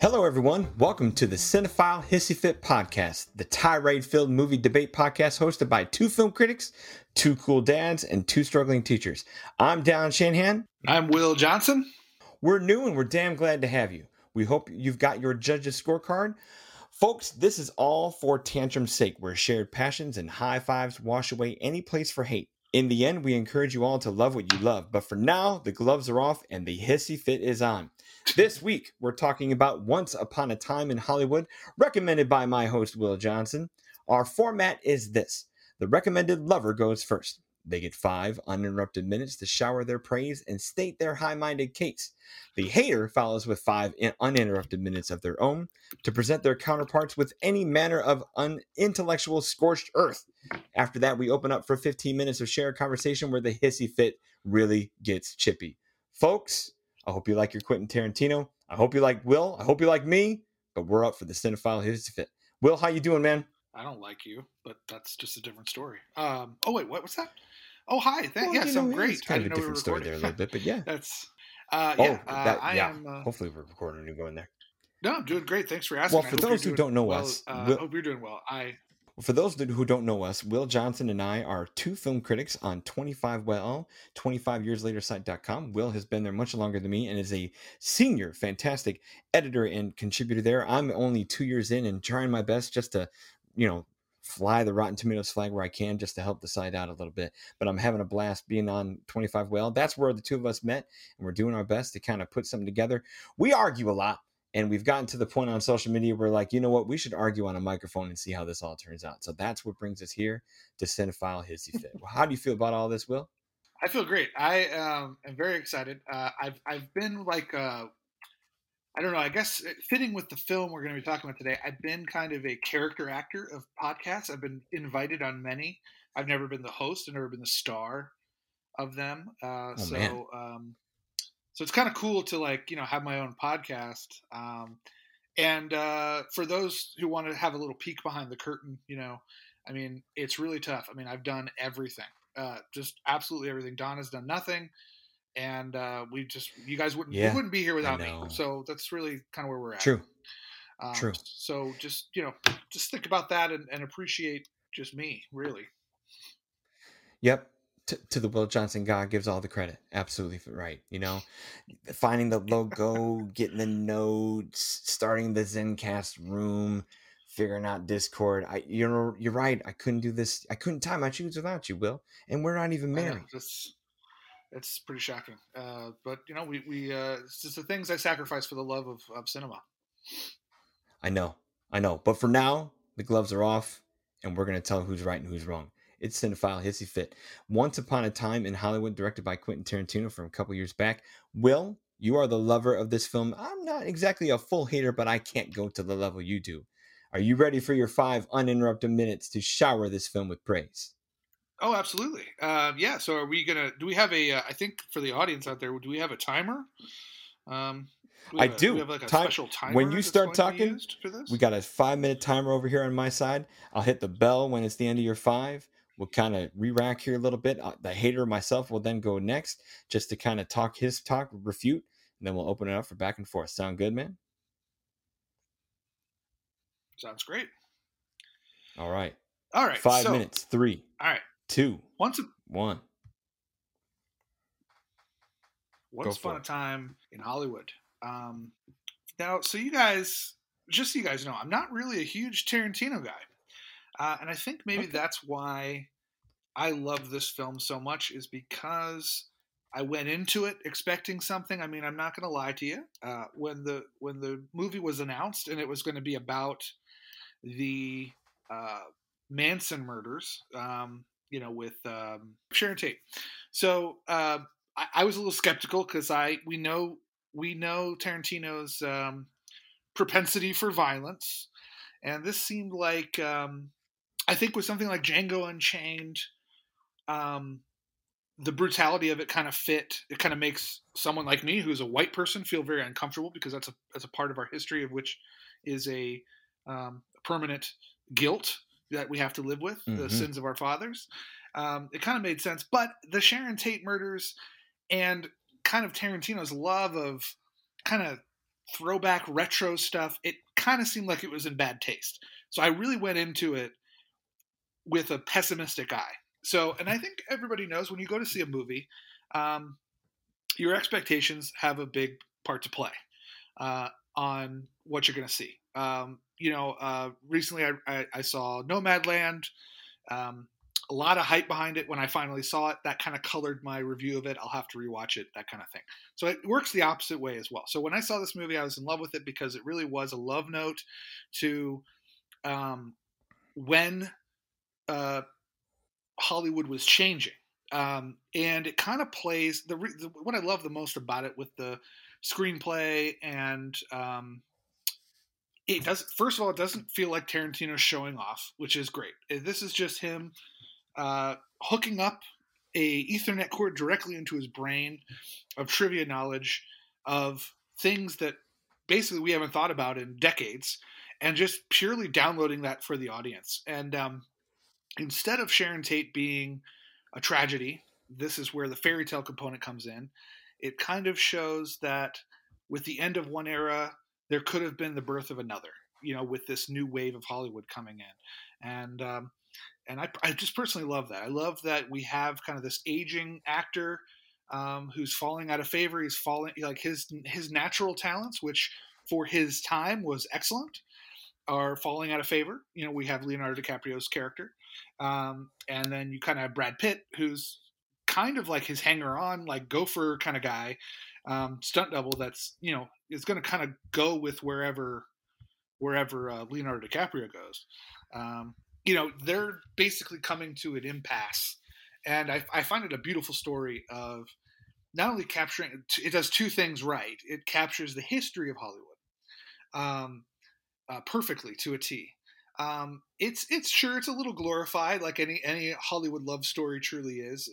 Hello everyone, welcome to the Cinephile Hissy Fit podcast, the tirade-filled movie debate podcast hosted by two film critics, two cool dads, and two struggling teachers. I'm Dallin Shanahan. I'm Will Johnson. We're new and we're damn glad to have you. We hope you've got your judges' scorecard. Folks, this is all for tantrum's sake, where shared passions and high fives wash away any place for hate. In the end, we encourage you all to love what you love, but for now, the gloves are off and the hissy fit is on. This week, we're talking about Once Upon a Time in Hollywood, recommended by my host, Will Johnson. Our format is this. The recommended lover goes first. They get 5 uninterrupted minutes to shower their praise and state their high-minded case. The hater follows with 5 uninterrupted minutes of their own to present their counterparts with any manner of unintellectual scorched earth. After that, we open up for 15 minutes of shared conversation where the hissy fit really gets chippy. Folks, I hope you like your Quentin Tarantino. I hope you like Will. I hope you like me. But we're up for the Cinephile Hissy Fit. Will, how you doing, man? I don't like you, but that's just a different story. What's that? Oh, hi. I'm great. It's kind of a different story there a little bit, but yeah. Hopefully we're recording when you go in there. No, I'm doing great. Thanks for asking. Well, for those who don't know us. I hope you're doing well. For those who don't know us, Will Johnson and I are two film critics on 25Well, 25YearsLater.com. Will has been there much longer than me and is a senior, fantastic editor and contributor there. I'm only 2 years in and trying my best just to, fly the Rotten Tomatoes flag where I can just to help the site out a little bit. But I'm having a blast being on 25Well. That's where the two of us met, and we're doing our best to kind of put something together. We argue a lot. And we've gotten to the point on social media where like, you know what, we should argue on a microphone and see how this all turns out. So that's what brings us here to Cinephile Hissy Fit. Well, how do you feel about all this, Will? I feel great. I am very excited. I've been like, fitting with the film we're going to be talking about today, I've been kind of a character actor of podcasts. I've been invited on many. I've never been the host. I've never been the star of them. So it's kind of cool to have my own podcast. For those who want to have a little peek behind the curtain, it's really tough. I've done everything, just absolutely everything. Don has done nothing. And you wouldn't be here without me. So that's really kind of where we're at. True. True. So just think about that and appreciate just me, really. Yep. To the Will Johnson God gives all the credit. Absolutely right. Finding the logo, getting the notes, starting the Zencast room, figuring out Discord. You're right. I couldn't do this. I couldn't tie my shoes without you, Will. And we're not even married. It's pretty shocking. But it's just the things I sacrifice for the love of cinema. I know. But for now, the gloves are off and we're going to tell who's right and who's wrong. It's Cinephile Hissy Fit. Once Upon a Time in Hollywood, directed by Quentin Tarantino from a couple years back. Will, you are the lover of this film. I'm not exactly a full hater, but I can't go to the level you do. Are you ready for your 5 uninterrupted minutes to shower this film with praise? Oh, absolutely. Yeah. So are we going to, do we have a, I think for the audience out there, do we have a timer? Do we have like a special timer? When you start talking, we got a 5-minute timer over here on my side. I'll hit the bell when it's the end of your 5. We'll kind of re-rack here a little bit. The hater myself will then go next just to kind of talk his talk, refute, and then we'll open it up for back and forth. Sound good, man? Sounds great. All right. 5 minutes. 3. All right. 2. One. Once Upon a Time in Hollywood. So you guys, just so you guys know, I'm not really a huge Tarantino guy. And I think maybe that's why I love this film so much is because I went into it expecting something. I'm not going to lie to you. When the movie was announced and it was going to be about the Manson murders, with Sharon Tate. So I was a little skeptical because we know Tarantino's propensity for violence. And this seemed like, I think with something like Django Unchained, the brutality of it kind of fit. It kind of makes someone like me, who's a white person, feel very uncomfortable because that's a part of our history of which is a permanent guilt that we have to live with, the sins of our fathers. It kind of made sense. But the Sharon Tate murders and kind of Tarantino's love of kind of throwback retro stuff, it kind of seemed like it was in bad taste. So I really went into it with a pessimistic eye. So, and I think everybody knows when you go to see a movie, your expectations have a big part to play on what you're going to see. Recently I saw Nomadland, a lot of hype behind it. When I finally saw it, that kind of colored my review of it. I'll have to rewatch it, that kind of thing. So it works the opposite way as well. So when I saw this movie, I was in love with it because it really was a love note to when Hollywood was changing. And it kind of plays what I love the most about it with the screenplay and it does. First of all, it doesn't feel like Tarantino showing off, which is great. This is just him hooking up a Ethernet cord directly into his brain of trivia knowledge of things that basically we haven't thought about in decades, and just purely downloading that for the audience. And instead of Sharon Tate being a tragedy, this is where the fairy tale component comes in. It kind of shows that with the end of one era, there could have been the birth of another, with this new wave of Hollywood coming in. And I just personally love that. I love that we have kind of this aging actor who's falling out of favor. He's falling, like his natural talents, which for his time was excellent, are falling out of favor. We have Leonardo DiCaprio's character. And then you kind of have Brad Pitt, who's kind of like his hanger-on, like gopher kind of guy, stunt double that's, is going to kind of go with wherever Leonardo DiCaprio goes. They're basically coming to an impasse. And I find it a beautiful story of not only capturing, it does two things right. It captures the history of Hollywood perfectly to a T. It's a little glorified, like any Hollywood love story truly is.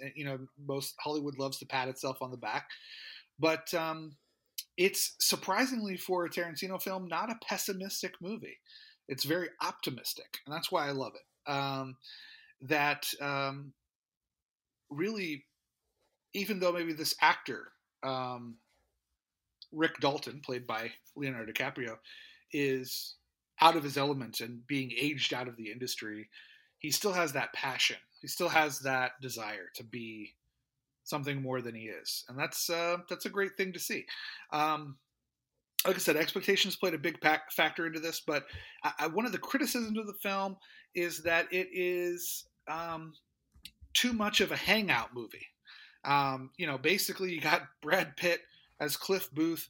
Most Hollywood loves to pat itself on the back, but it's surprisingly for a Tarantino film not a pessimistic movie. It's very optimistic, and that's why I love it. Really, even though maybe this actor Rick Dalton, played by Leonardo DiCaprio, is out of his element and being aged out of the industry, he still has that passion. He still has that desire to be something more than he is. And that's a great thing to see. Like I said, expectations played a big factor into this, but one of the criticisms of the film is that it is too much of a hangout movie. Basically you got Brad Pitt as Cliff Booth,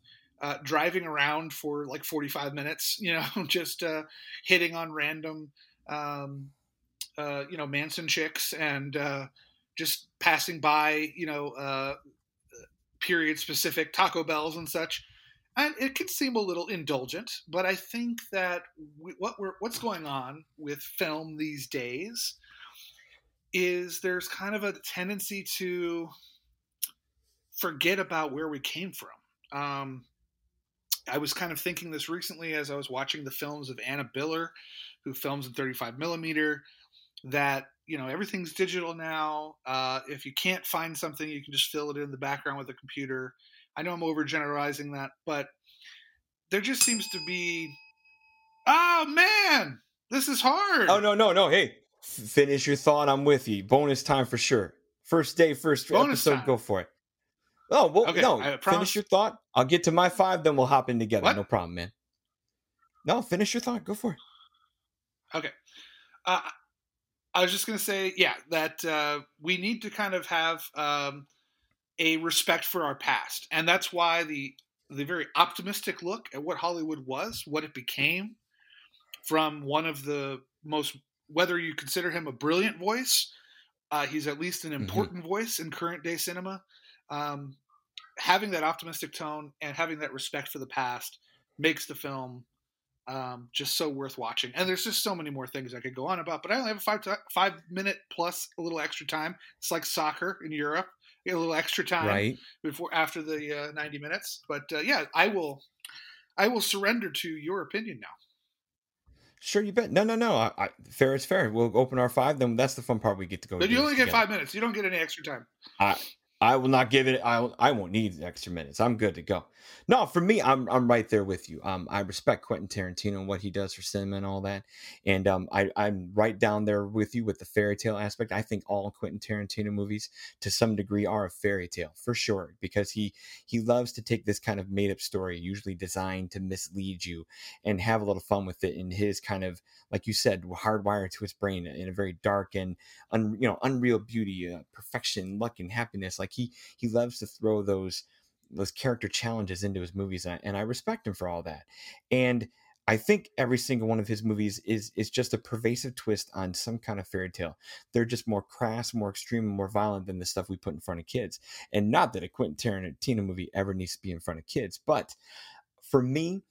driving around for like 45 minutes, just hitting on random, Manson chicks and just passing by, period-specific Taco Bells and such. And it can seem a little indulgent, but I think that what's going on with film these days is there's kind of a tendency to forget about where we came from. I was kind of thinking this recently as I was watching the films of Anna Biller, who films in 35 millimeter, that, everything's digital now. If you can't find something, you can just fill it in the background with a computer. I know I'm overgeneralizing that, but there just seems to be, oh man, this is hard. Oh, no. Hey, finish your thought. I'm with you. Bonus time for sure. First day, first bonus episode, time. Go for it. Oh, well, okay, no, finish your thought. I'll get to my five, then we'll hop in together. What? No problem, man. No, finish your thought. Go for it. Okay. I was just going to say, that we need to kind of have a respect for our past. And that's why the very optimistic look at what Hollywood was, what it became, from one of the most, whether you consider him a brilliant voice, he's at least an important voice in current day cinema. Having that optimistic tone and having that respect for the past makes the film just so worth watching. And there's just so many more things I could go on about, but I only have a 5 minute plus a little extra time. It's like soccer in Europe, a little extra time after the 90 minutes. But I will surrender to your opinion now. Sure, you bet. No. I fair is fair. We'll open our five. Then that's the fun part. We get to go. But you only get 5 minutes. You don't get any extra time. I will not give it. I won't need extra minutes. I'm good to go. No, for me, I'm right there with you. I respect Quentin Tarantino and what he does for cinema and all that. And I'm right down there with you with the fairy tale aspect. I think all Quentin Tarantino movies to some degree are a fairy tale for sure, because he loves to take this kind of made up story, usually designed to mislead you, and have a little fun with it in his kind of, like you said, hardwired to his brain in a very dark and unreal beauty, perfection, luck, and happiness. Like he loves to throw those character challenges into his movies, and I respect him for all that. And I think every single one of his movies is just a pervasive twist on some kind of fairy tale. They're just more crass, more extreme, more violent than the stuff we put in front of kids. And not that a Quentin Tarantino movie ever needs to be in front of kids, but for me,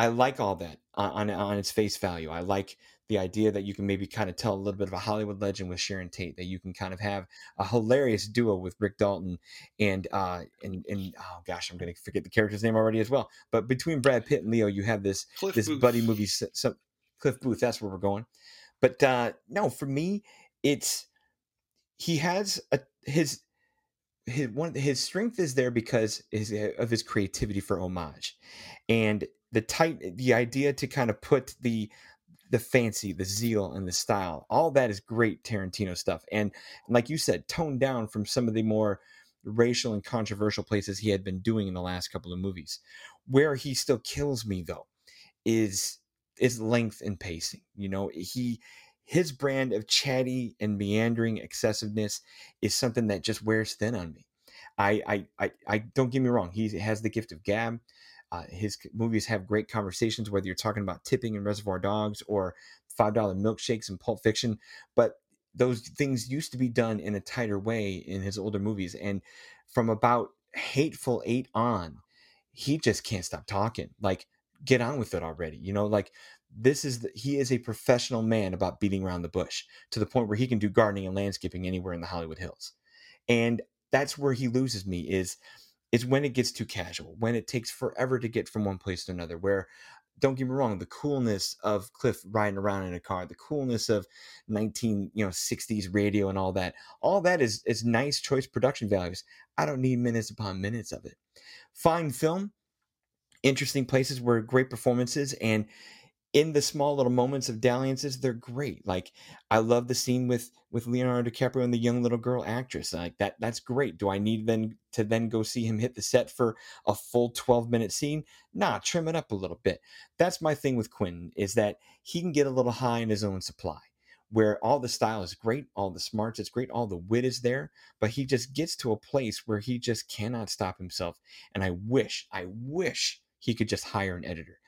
I like all that on its face value. I like the idea that you can maybe kind of tell a little bit of a Hollywood legend with Sharon Tate, that you can kind of have a hilarious duo with Rick Dalton and oh gosh, I'm going to forget the character's name already as well. But between Brad Pitt and Leo, you have this buddy movie. So Cliff Booth, that's where we're going. But no, for me, it's he has his strength is there because of his creativity for homage, and the idea to kind of put the fancy, the zeal, and the style, all that is great Tarantino stuff. And like you said, toned down from some of the more racial and controversial places he had been doing in the last couple of movies. Where he still kills me though is length and pacing. His brand of chatty and meandering excessiveness is something that just wears thin on me. I don't get me wrong. He has the gift of gab. His movies have great conversations, whether you're talking about tipping in Reservoir Dogs or $5 milkshakes in Pulp Fiction. But those things used to be done in a tighter way in his older movies. And from about Hateful Eight on, he just can't stop talking. Like, get on with it already. He is a professional man about beating around the bush, to the point where he can do gardening and landscaping anywhere in the Hollywood Hills. And that's where he loses me is when it gets too casual, when it takes forever to get from one place to another, where, don't get me wrong, the coolness of Cliff riding around in a car, the coolness of 1960s radio and all that is nice choice production values. I don't need minutes upon minutes of it. Fine film, interesting places where great performances, and in the small little moments of dalliances, they're great. Like, I love the scene with Leonardo DiCaprio and the young little girl actress. Like that, that's great. Do I need to go see him hit the set for a full 12-minute scene? Nah, trim it up a little bit. That's my thing with Quentin, is that he can get a little high in his own supply, where all the style is great, all the smarts is great, all the wit is there, but he just gets to a place where he just cannot stop himself. And I wish he could just hire an editor.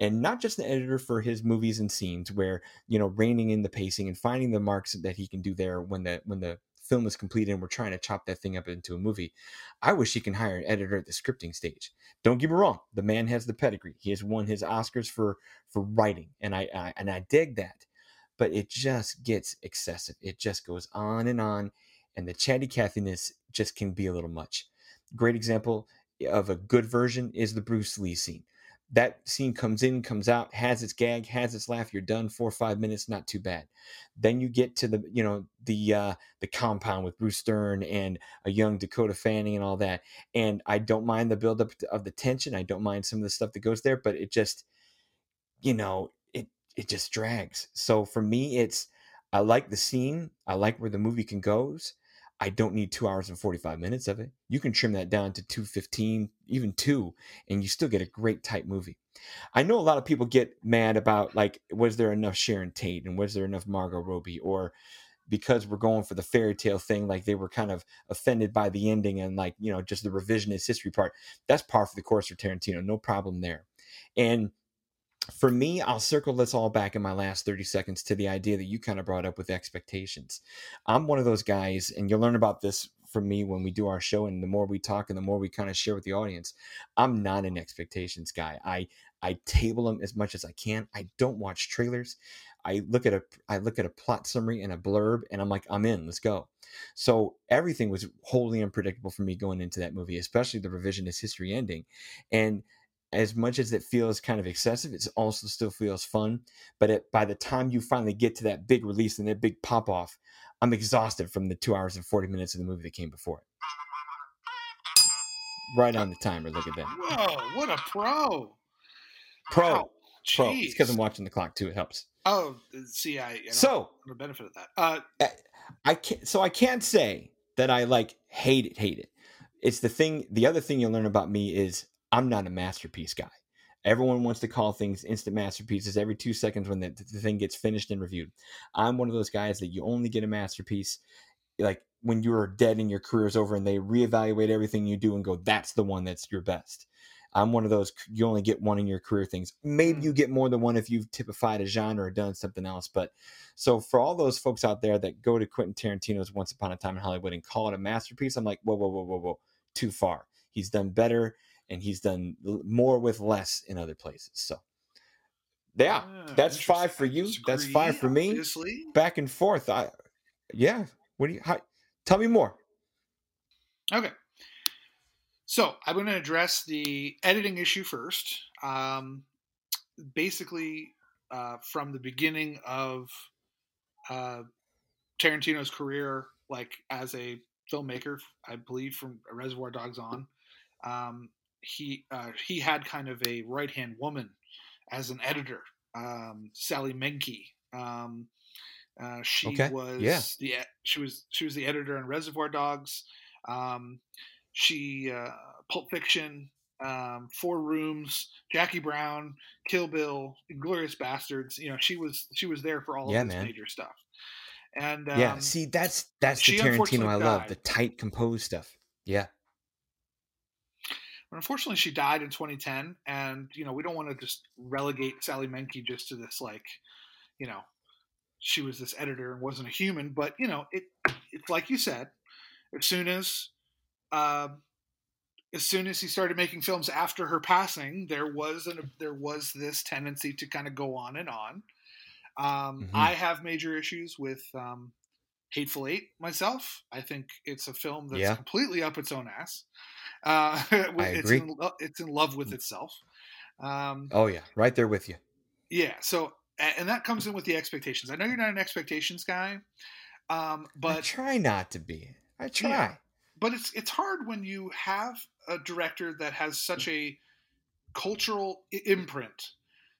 And not just an editor for his movies and scenes, where, reining in the pacing and finding the marks that he can do there when the film is completed and we're trying to chop that thing up into a movie. I wish he can hire an editor at the scripting stage. Don't get me wrong, the man has the pedigree. He has won his Oscars for writing, and I dig that. But it just gets excessive. It just goes on, and the chatty Cathiness just can be a little much. Great example of a good version is the Bruce Lee scene. That scene comes in, comes out, has its gag, has its laugh. You're done. 4 or 5 minutes, not too bad. Then you get to the compound with Bruce Dern and a young Dakota Fanning and all that. And I don't mind the buildup of the tension. I don't mind some of the stuff that goes there, but it just, it just drags. So for me, I like the scene. I like where the movie can goes. I don't need 2 hours and 45 minutes of it. You can trim that down to 2:15, even 2, and you still get a great tight movie. I know a lot of people get mad about, like, was there enough Sharon Tate and was there enough Margot Robbie? Or because we're going for the fairy tale thing, like they were kind of offended by the ending and just the revisionist history part. That's par for the course for Tarantino. No problem there. And for me, I'll circle this all back in my last 30 seconds to the idea that you kind of brought up with expectations. I'm one of those guys, and you'll learn about this from me when we do our show, and the more we talk and the more we kind of share with the audience, I'm not an expectations guy. I table them as much as I can. I don't watch trailers. I look at a plot summary and a blurb, and I'm like, I'm in, let's go. So everything was wholly unpredictable for me going into that movie, especially the revisionist history ending. And as much as it feels kind of excessive, it also still feels fun. But by the time you finally get to that big release and that big pop off, I'm exhausted from the 2 hours and 40 minutes of the movie that came before it. Right on the timer. Look at that. Whoa, what a pro. Pro. It's because I'm watching the clock too. It helps. Oh, see, I don't benefit of that. I can't say that I like hate it. It's the thing. The other thing you'll learn about me is I'm not a masterpiece guy. Everyone wants to call things instant masterpieces every 2 seconds when the thing gets finished and reviewed. I'm one of those guys that you only get a masterpiece like when you're dead and your career's over and they reevaluate everything you do and go, that's the one that's your best. I'm one of those, you only get one in your career things. Maybe you get more than one if you've typified a genre or done something else. But so for all those folks out there that go to Quentin Tarantino's Once Upon a Time in Hollywood and call it a masterpiece, I'm like, whoa, too far. He's done better and he's done more with less in other places. So yeah, that's 5 for you. That's 5 for me. Obviously. Back and forth. What do you, tell me more. Okay. So I'm going to address the editing issue first. Basically, from the beginning of Tarantino's career, like as a filmmaker, I believe from Reservoir Dogs on, he had kind of a right-hand woman as an editor, Sally Menke. She was the editor on Reservoir Dogs. She Pulp Fiction, Four Rooms, Jackie Brown, Kill Bill, Inglourious Basterds. You know, she was there for all of this major stuff. And see, that's the Tarantino I love, the tight, composed stuff. Yeah. But unfortunately, she died in 2010, and you know we don't want to just relegate Sally Menke just to this like, you know, she was this editor and wasn't a human. But you know, it's like you said, as soon as he started making films after her passing, there was this tendency to kind of go on and on. I have major issues with Hateful Eight myself. I think it's a film that's completely up its own ass. I agree. It's in love with itself. Right there with you. Yeah. So, and that comes in with the expectations. I know you're not an expectations guy, but I try not to be. I try. Yeah. But it's hard when you have a director that has such a cultural imprint.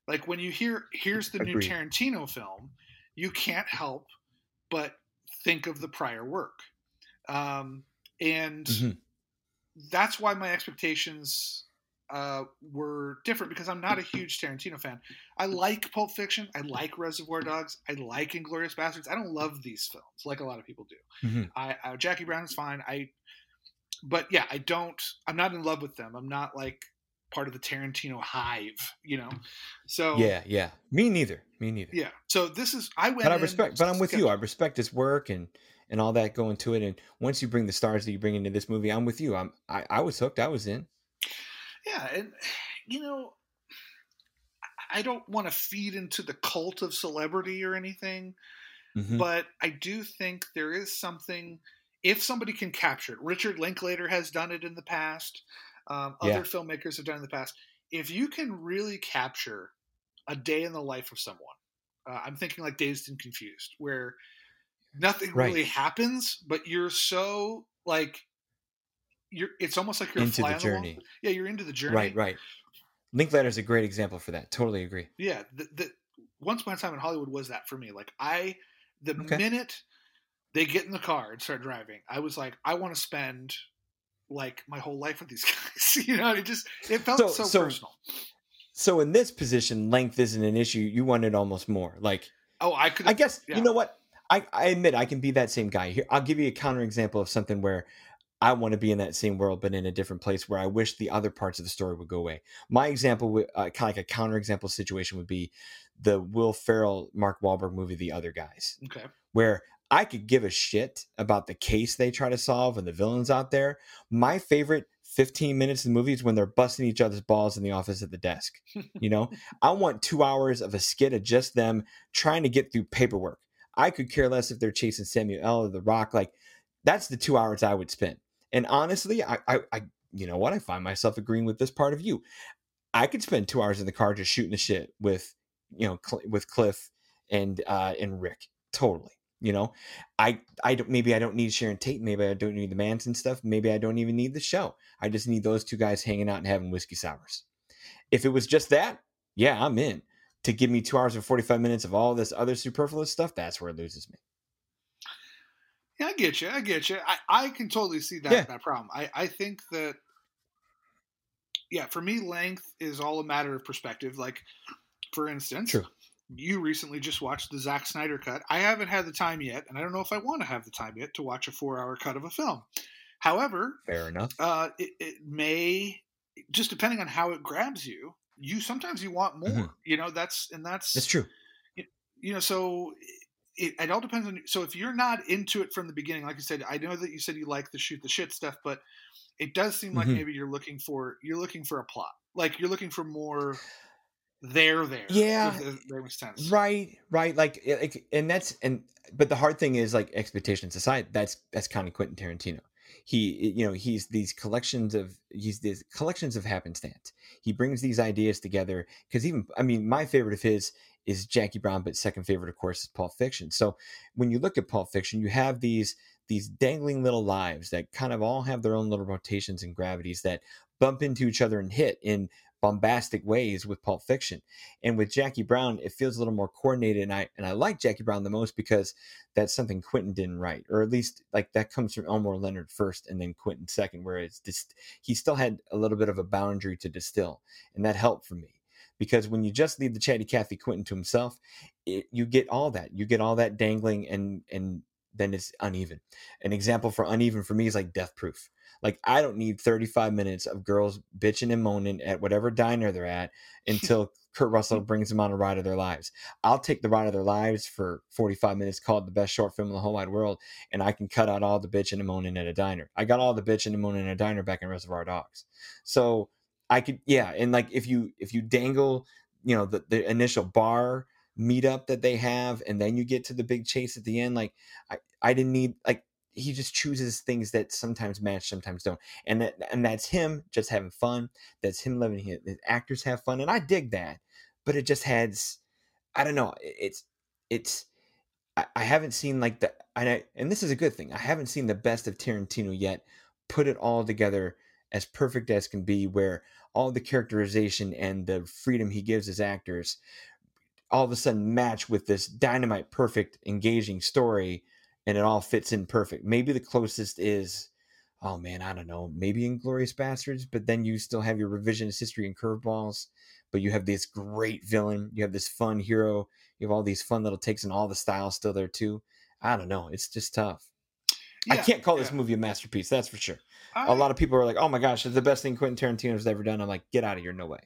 Like when you here's the new Tarantino film, you can't help but think of the prior work. That's why my expectations were different because I'm not a huge Tarantino fan. I like Pulp Fiction. I like Reservoir Dogs. I like Inglourious Basterds. I don't love these films like a lot of people do. I Jackie Brown is fine. I'm not in love with them. I'm not like part of the Tarantino hive, you know? So yeah. Me neither. Yeah. So this is, I'm with you. I respect his work and all that going to it. And once you bring the stars that you bring into this movie, I'm with you. I was hooked. I was in. Yeah. And you know, I don't want to feed into the cult of celebrity or anything, but I do think there is something, if somebody can capture it, Richard Linklater has done it in the past. Other filmmakers have done it in the past. If you can really capture a day in the life of someone, I'm thinking like Dazed and Confused, where nothing really happens, but you're so like it's almost like you're into the journey. Yeah, you're into the journey. Right. Linklater is a great example for that. Totally agree. Yeah, the Once Upon a Time in Hollywood was that for me. Like minute they get in the car and start driving, I was like, I want to spend like my whole life with these guys. You know, it felt so personal. So in this position, length isn't an issue. You wanted almost more. Like you know what? I admit I can be that same guy. Here, I'll give you a counterexample of something where I want to be in that same world, but in a different place where I wish the other parts of the story would go away. My example, kind of like a counterexample situation, would be the Will Ferrell, Mark Wahlberg movie, The Other Guys. Okay. Where I could give a shit about the case they try to solve and the villains out there. My favorite 15 minutes in the movie is when they're busting each other's balls in the office at the desk. You know, I want 2 hours of a skit of just them trying to get through paperwork. I could care less if they're chasing Samuel L. or The Rock. Like, that's the 2 hours I would spend. And honestly, I find myself agreeing with this part of you. I could spend 2 hours in the car just shooting the shit with, you know, with Cliff and Rick. Totally. You know, I don't, maybe I don't need Sharon Tate. Maybe I don't need the Manson stuff. Maybe I don't even need the show. I just need those two guys hanging out and having whiskey sours. If it was just that, yeah, I'm in. To give me 2 hours and 45 minutes of all this other superfluous stuff, that's where it loses me. Yeah, I get you. I get you. I can totally see that, yeah. That problem. I think that, yeah, for me, length is all a matter of perspective. Like, for instance... True. You recently just watched the Zack Snyder cut. I haven't had the time yet, and I don't know if I want to have the time yet to watch a 4-hour cut of a film. However, fair enough. It may, just depending on how it grabs you, sometimes you want more. Mm-hmm. You know, that's true. You know, so it all depends on. So if you're not into it from the beginning, like I said, I know that you said you like the shoot the shit stuff, but it does seem like maybe you're looking for a plot, like you're looking for more. There. Yeah. There was sense. Right. Like, but the hard thing is like expectations aside, that's kind of Quentin Tarantino. He's these collections of happenstance. He brings these ideas together because my favorite of his is Jackie Brown, but second favorite, of course, is Pulp Fiction. So when you look at Pulp Fiction, you have these dangling little lives that kind of all have their own little rotations and gravities that bump into each other and hit in bombastic ways with Pulp Fiction. And with Jackie Brown, it feels a little more coordinated. And I like Jackie Brown the most because that's something Quentin didn't write, or at least like that comes from Elmore Leonard first and then Quentin second, where it's just, he still had a little bit of a boundary to distill. And that helped for me because when you just leave the chatty Cathy Quentin to himself, you get all that dangling and then it's uneven. An example for uneven for me is like Death Proof. Like, I don't need 35 minutes of girls bitching and moaning at whatever diner they're at until Kurt Russell brings them on a ride of their lives. I'll take the ride of their lives for 45 minutes called the best short film in the whole wide world, and I can cut out all the bitching and moaning at a diner. I got all the bitching and moaning at a diner back in Reservoir Dogs. So I could, yeah, and like if you dangle, you know, the initial bar meetup that they have, and then you get to the big chase at the end, like I didn't need, like, he just chooses things that sometimes match, sometimes don't. And that's him just having fun. That's him living here. The actors have fun. And I dig that, but it just has, I don't know. I haven't seen like and this is a good thing. I haven't seen the best of Tarantino yet. Put it all together as perfect as can be, where all the characterization and the freedom he gives his actors all of a sudden match with this dynamite, perfect, engaging story. And it all fits in perfect. Maybe the closest is, oh man, I don't know, maybe Inglourious Basterds, but then you still have your revisionist history and curveballs, but you have this great villain, you have this fun hero, you have all these fun little takes and all the styles still there too. I don't know. It's just tough. Yeah, I can't call this movie a masterpiece. That's for sure. A lot of people are like, oh my gosh, it's the best thing Quentin Tarantino's ever done. I'm like, get out of here. No way.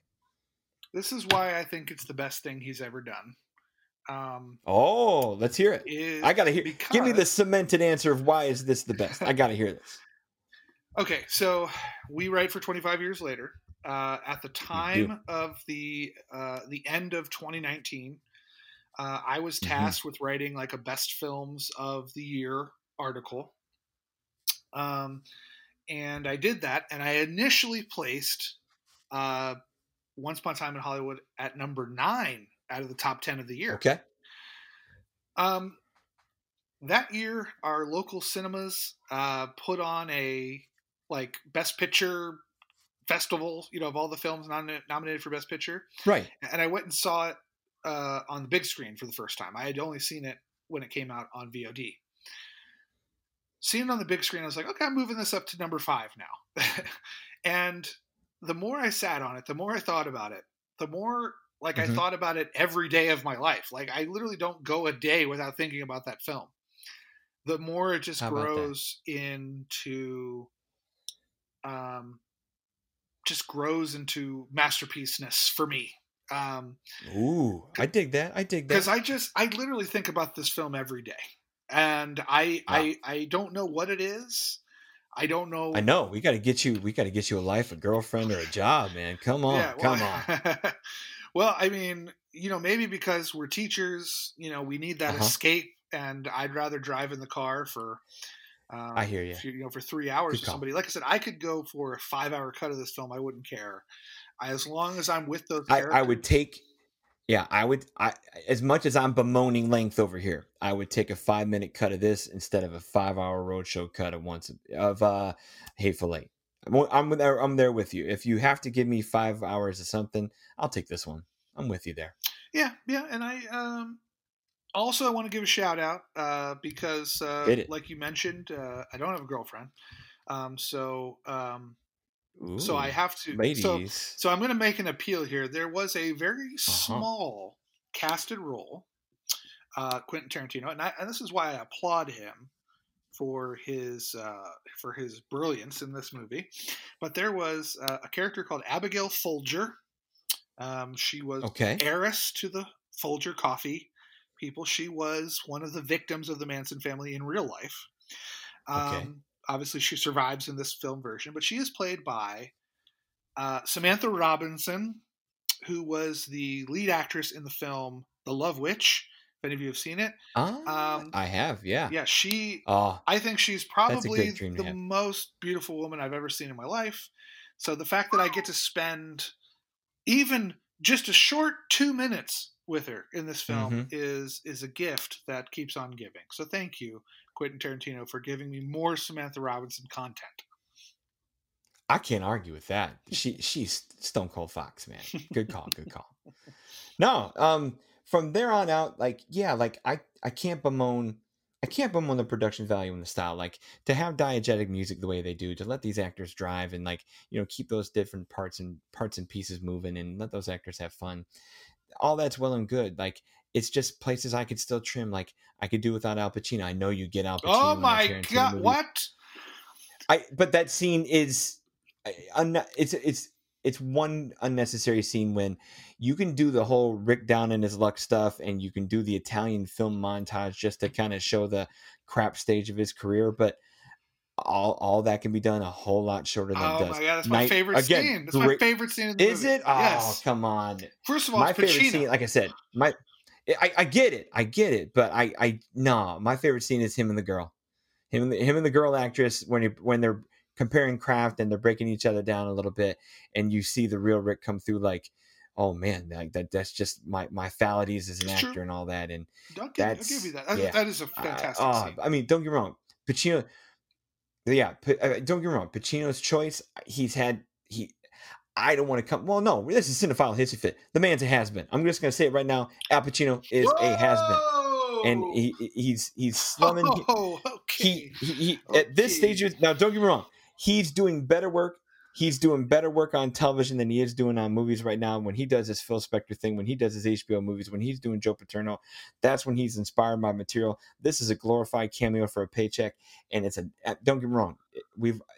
This is why I think it's the best thing he's ever done. Let's hear it. I gotta hear. Give me the cemented answer of why is this the best. I gotta hear this. Okay, so we write for 25 years later. At the time of the end of 2019, I was tasked with writing like a best films of the year article. And I did that, and I initially placed Once Upon a Time in Hollywood at number 9. Out of the top 10 of the year. Okay. That year, our local cinemas put on a like Best Picture festival, you know, of all the films nominated for Best Picture. Right. And I went and saw it on the big screen for the first time. I had only seen it when it came out on VOD. Seeing it on the big screen, I was like, okay, I'm moving this up to number 5 now. And the more I sat on it, the more I thought about it, the more... Like I thought about it every day of my life. Like I literally don't go a day without thinking about that film. The more it just grows into masterpiece-ness for me. Ooh, I dig that. Because I literally think about this film every day, and I don't know what it is. I don't know. I know we got to get you a life, a girlfriend, or a job, man. Come on, come on. Well, I mean, you know, maybe because we're teachers, you know, we need that escape, and I'd rather drive in the car for, I hear you. For 3 hours with somebody. Like I said, I could go for a 5-hour cut of this film. I wouldn't care. As long as I'm with those characters. I would, as much as I'm bemoaning length over here, I would take a 5-minute cut of this instead of a 5-hour roadshow cut of Hateful Eight. I'm there with you. If you have to give me 5 hours of something, I'll take this one. I'm with you there. Yeah. And I also I want to give a shout out because like you mentioned, I don't have a girlfriend. Ooh, so I have to, ladies. So I'm going to make an appeal here. There was a very small casted role, Quentin Tarantino, and this is why I applaud him for his brilliance in this movie. But there was a character called Abigail Folger. She was heiress to the Folger coffee people. She was one of the victims of the Manson family in real life. Obviously, she survives in this film version, but she is played by Samantha Robinson, who was the lead actress in the film The Love Witch. If any of you have seen it. I have, yeah. Yeah, I think she's probably the most beautiful woman I've ever seen in my life. So the fact that I get to spend even just a short 2 minutes with her in this film is a gift that keeps on giving. So thank you, Quentin Tarantino, for giving me more Samantha Robinson content. I can't argue with that. She's Stone Cold Fox, man. Good call. No, from there on out, I can't bemoan the production value and the style. Like, to have diegetic music the way they do, to let these actors drive and keep those different parts and pieces moving and let those actors have fun. All that's well and good. It's just places I could still trim. I could do without Al Pacino. I know you get Al Pacino. Oh my God! Movie. What? But that scene is, it's one unnecessary scene when you can do the whole Rick down in his luck stuff, and you can do the Italian film montage just to kind of show the crap stage of his career. But all that can be done a whole lot shorter than it does. Oh my God! That's my favorite scene. That's my favorite scene in the movie. Is it? Oh, yes. Come on. First of all, my favorite scene. Like I said, I get it, but my favorite scene is him and the girl, him and the girl actress when they're comparing craft and they're breaking each other down a little bit, and you see the real Rick come through. Oh man, that's just my fallities as an actor and all that. And I'll give you that. Yeah, that is a fantastic scene. I mean, don't get me wrong, Pacino. Yeah, don't get me wrong, Pacino's choice. I don't want to come. Well, no, this is Cinephile Hissy Fit. The man's a has-been. I'm just going to say it right now. Al Pacino is a has-been, and he's slumming. Oh, okay. He at this stage. Now, don't get me wrong. He's doing better work. He's doing better work on television than he is doing on movies right now. When he does his Phil Spector thing, when he does his HBO movies, when he's doing Joe Paterno, that's when he's inspired by material. This is a glorified cameo for a paycheck, and don't get me wrong.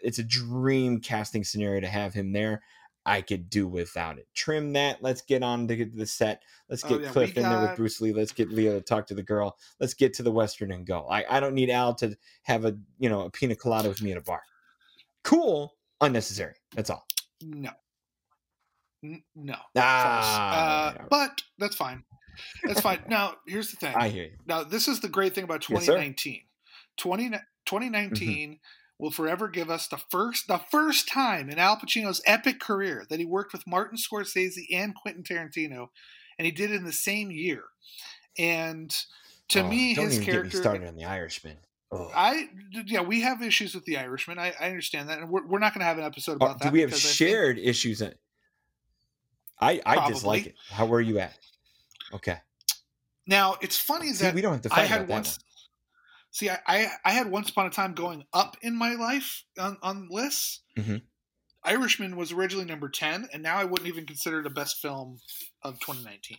It's a dream casting scenario to have him there. I could do without it. Trim that. Let's get on to the set. Let's get Cliff in there with Bruce Lee. Let's get Leo to talk to the girl. Let's get to the Western and go. I don't need Al to have a pina colada with me at a bar. Cool. Unnecessary. That's all. No. But that's fine. That's fine. Now, here's the thing. I hear you. Now, this is the great thing about 2019. Yes, 2019 will forever give us the first time in Al Pacino's epic career that he worked with Martin Scorsese and Quentin Tarantino, and he did it in the same year. And to me, his character, get me started on The Irishman. Oh. We have issues with The Irishman. I understand that, and we're not going to have an episode about that. Do we have shared issues? I dislike it. How were you at? Okay. Now it's funny that we don't have to fight about that one. See, I had Once Upon a Time going up in my life on lists. Mm-hmm. Irishman was originally number 10, and now I wouldn't even consider it a best film of 2019.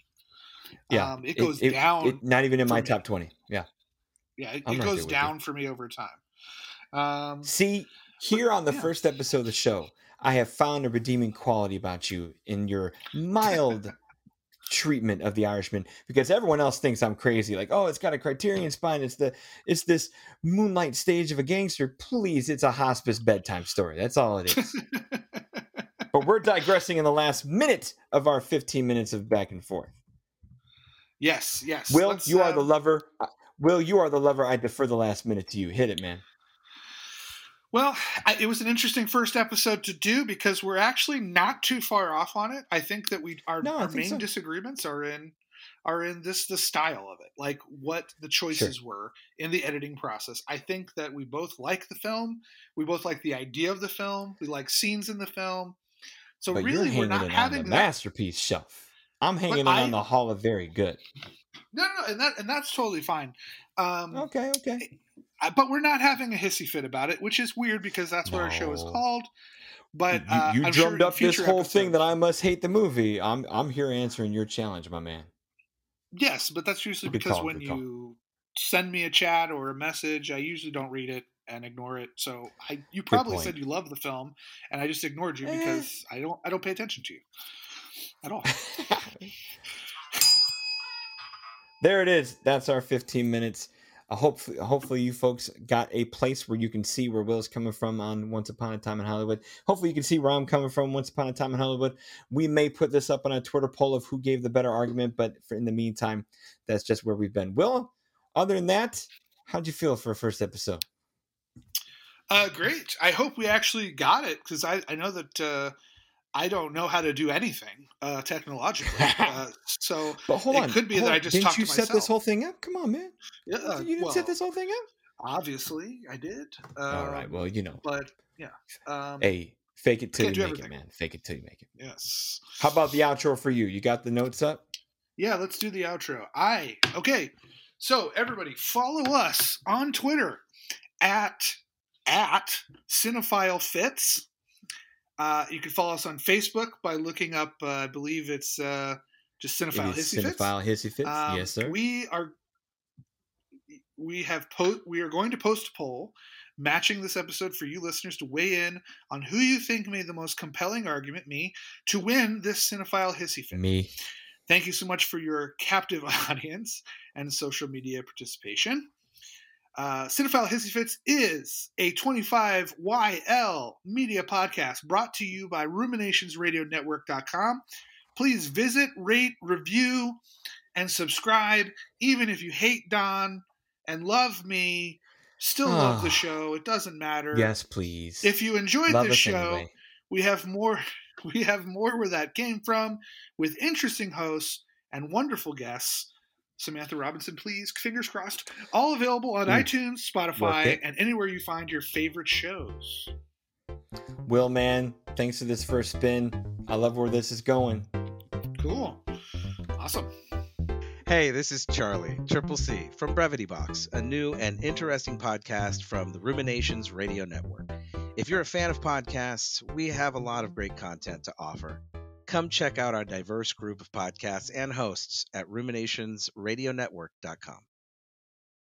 Yeah, it goes down. Not even in my top 20. Yeah. Yeah, it goes down for me over time. On the first episode of the show, I have found a redeeming quality about you in your mild treatment of The Irishman, because everyone else thinks I'm crazy. It's got a Criterion spine. It's this moonlight stage of a gangster. Please, it's a hospice bedtime story. That's all it is. But we're digressing in the last minute of our 15 minutes of back and forth. Yes. Will, you are the lover. Will, you are the lover. I defer the last minute to you. Hit it, man. Well, it was an interesting first episode to do because we're actually not too far off on it. I think that our main disagreements are in the style of it, like what the choices were in the editing process. I think that we both like the film. We both like the idea of the film. We like scenes in the film. So but really, we're not having the masterpiece shelf. I'm hanging on the Hall of Very Good. No, and that's totally fine. Okay. But we're not having a hissy fit about it, which is weird because that's what our show is called. But you drummed up this whole thing that I must hate the movie. I'm here answering your challenge, my man. Yes, but that's usually because when you send me a chat or a message, I usually don't read it and ignore it. So you probably said you love the film, and I just ignored you because I don't pay attention to you at all. There it is. That's our 15 minutes. Hopefully you folks got a place where you can see where Will's coming from on Once Upon a Time in Hollywood. Hopefully you can see where I'm coming from Once Upon a Time in Hollywood. We may put this up on a Twitter poll of who gave the better argument, but in the meantime, that's just where we've been. Will, other than that, how'd you feel for a first episode? Great. I hope we actually got it because I know that... I don't know how to do anything technologically. So but it could be that I just talked to myself. Didn't you set this whole thing up? Come on, man. You didn't set this whole thing up? Obviously, I did. All right. Well, you know. But, yeah. Hey, fake it till you make everything. It, man. Fake it till you make it. Yes. How about the outro for you? You got the notes up? Yeah, let's do the outro. Okay. So, everybody, follow us on Twitter at Cinephile Fits. You can follow us on Facebook by looking up, I believe it's just Cinephile Hissy Fits. Cinephile Hissy Fits, yes, sir. We are going to post a poll matching this episode for you listeners to weigh in on who you think made the most compelling argument, me, to win this Cinephile Hissy Fit. Me. Thank you so much for your captive audience and social media participation. Cinephile Hissy Fits is a 25YL media podcast brought to you by RuminationsRadioNetwork.com. Please visit, rate, review, and subscribe. Even if you hate Don and love me, still love the show. It doesn't matter. Yes, please. If you enjoyed this show, anyway. We have more where that came from with interesting hosts and wonderful guests. Samantha Robinson, please. Fingers crossed. All available on iTunes, Spotify, and anywhere you find your favorite shows. Will, man, thanks for this first spin. I love where this is going. Cool. Awesome. Hey, this is Charlie, Triple C, from Brevity Box, a new and interesting podcast from the Ruminations Radio Network. If you're a fan of podcasts, we have a lot of great content to offer. Come check out our diverse group of podcasts and hosts at RuminationsRadioNetwork.com.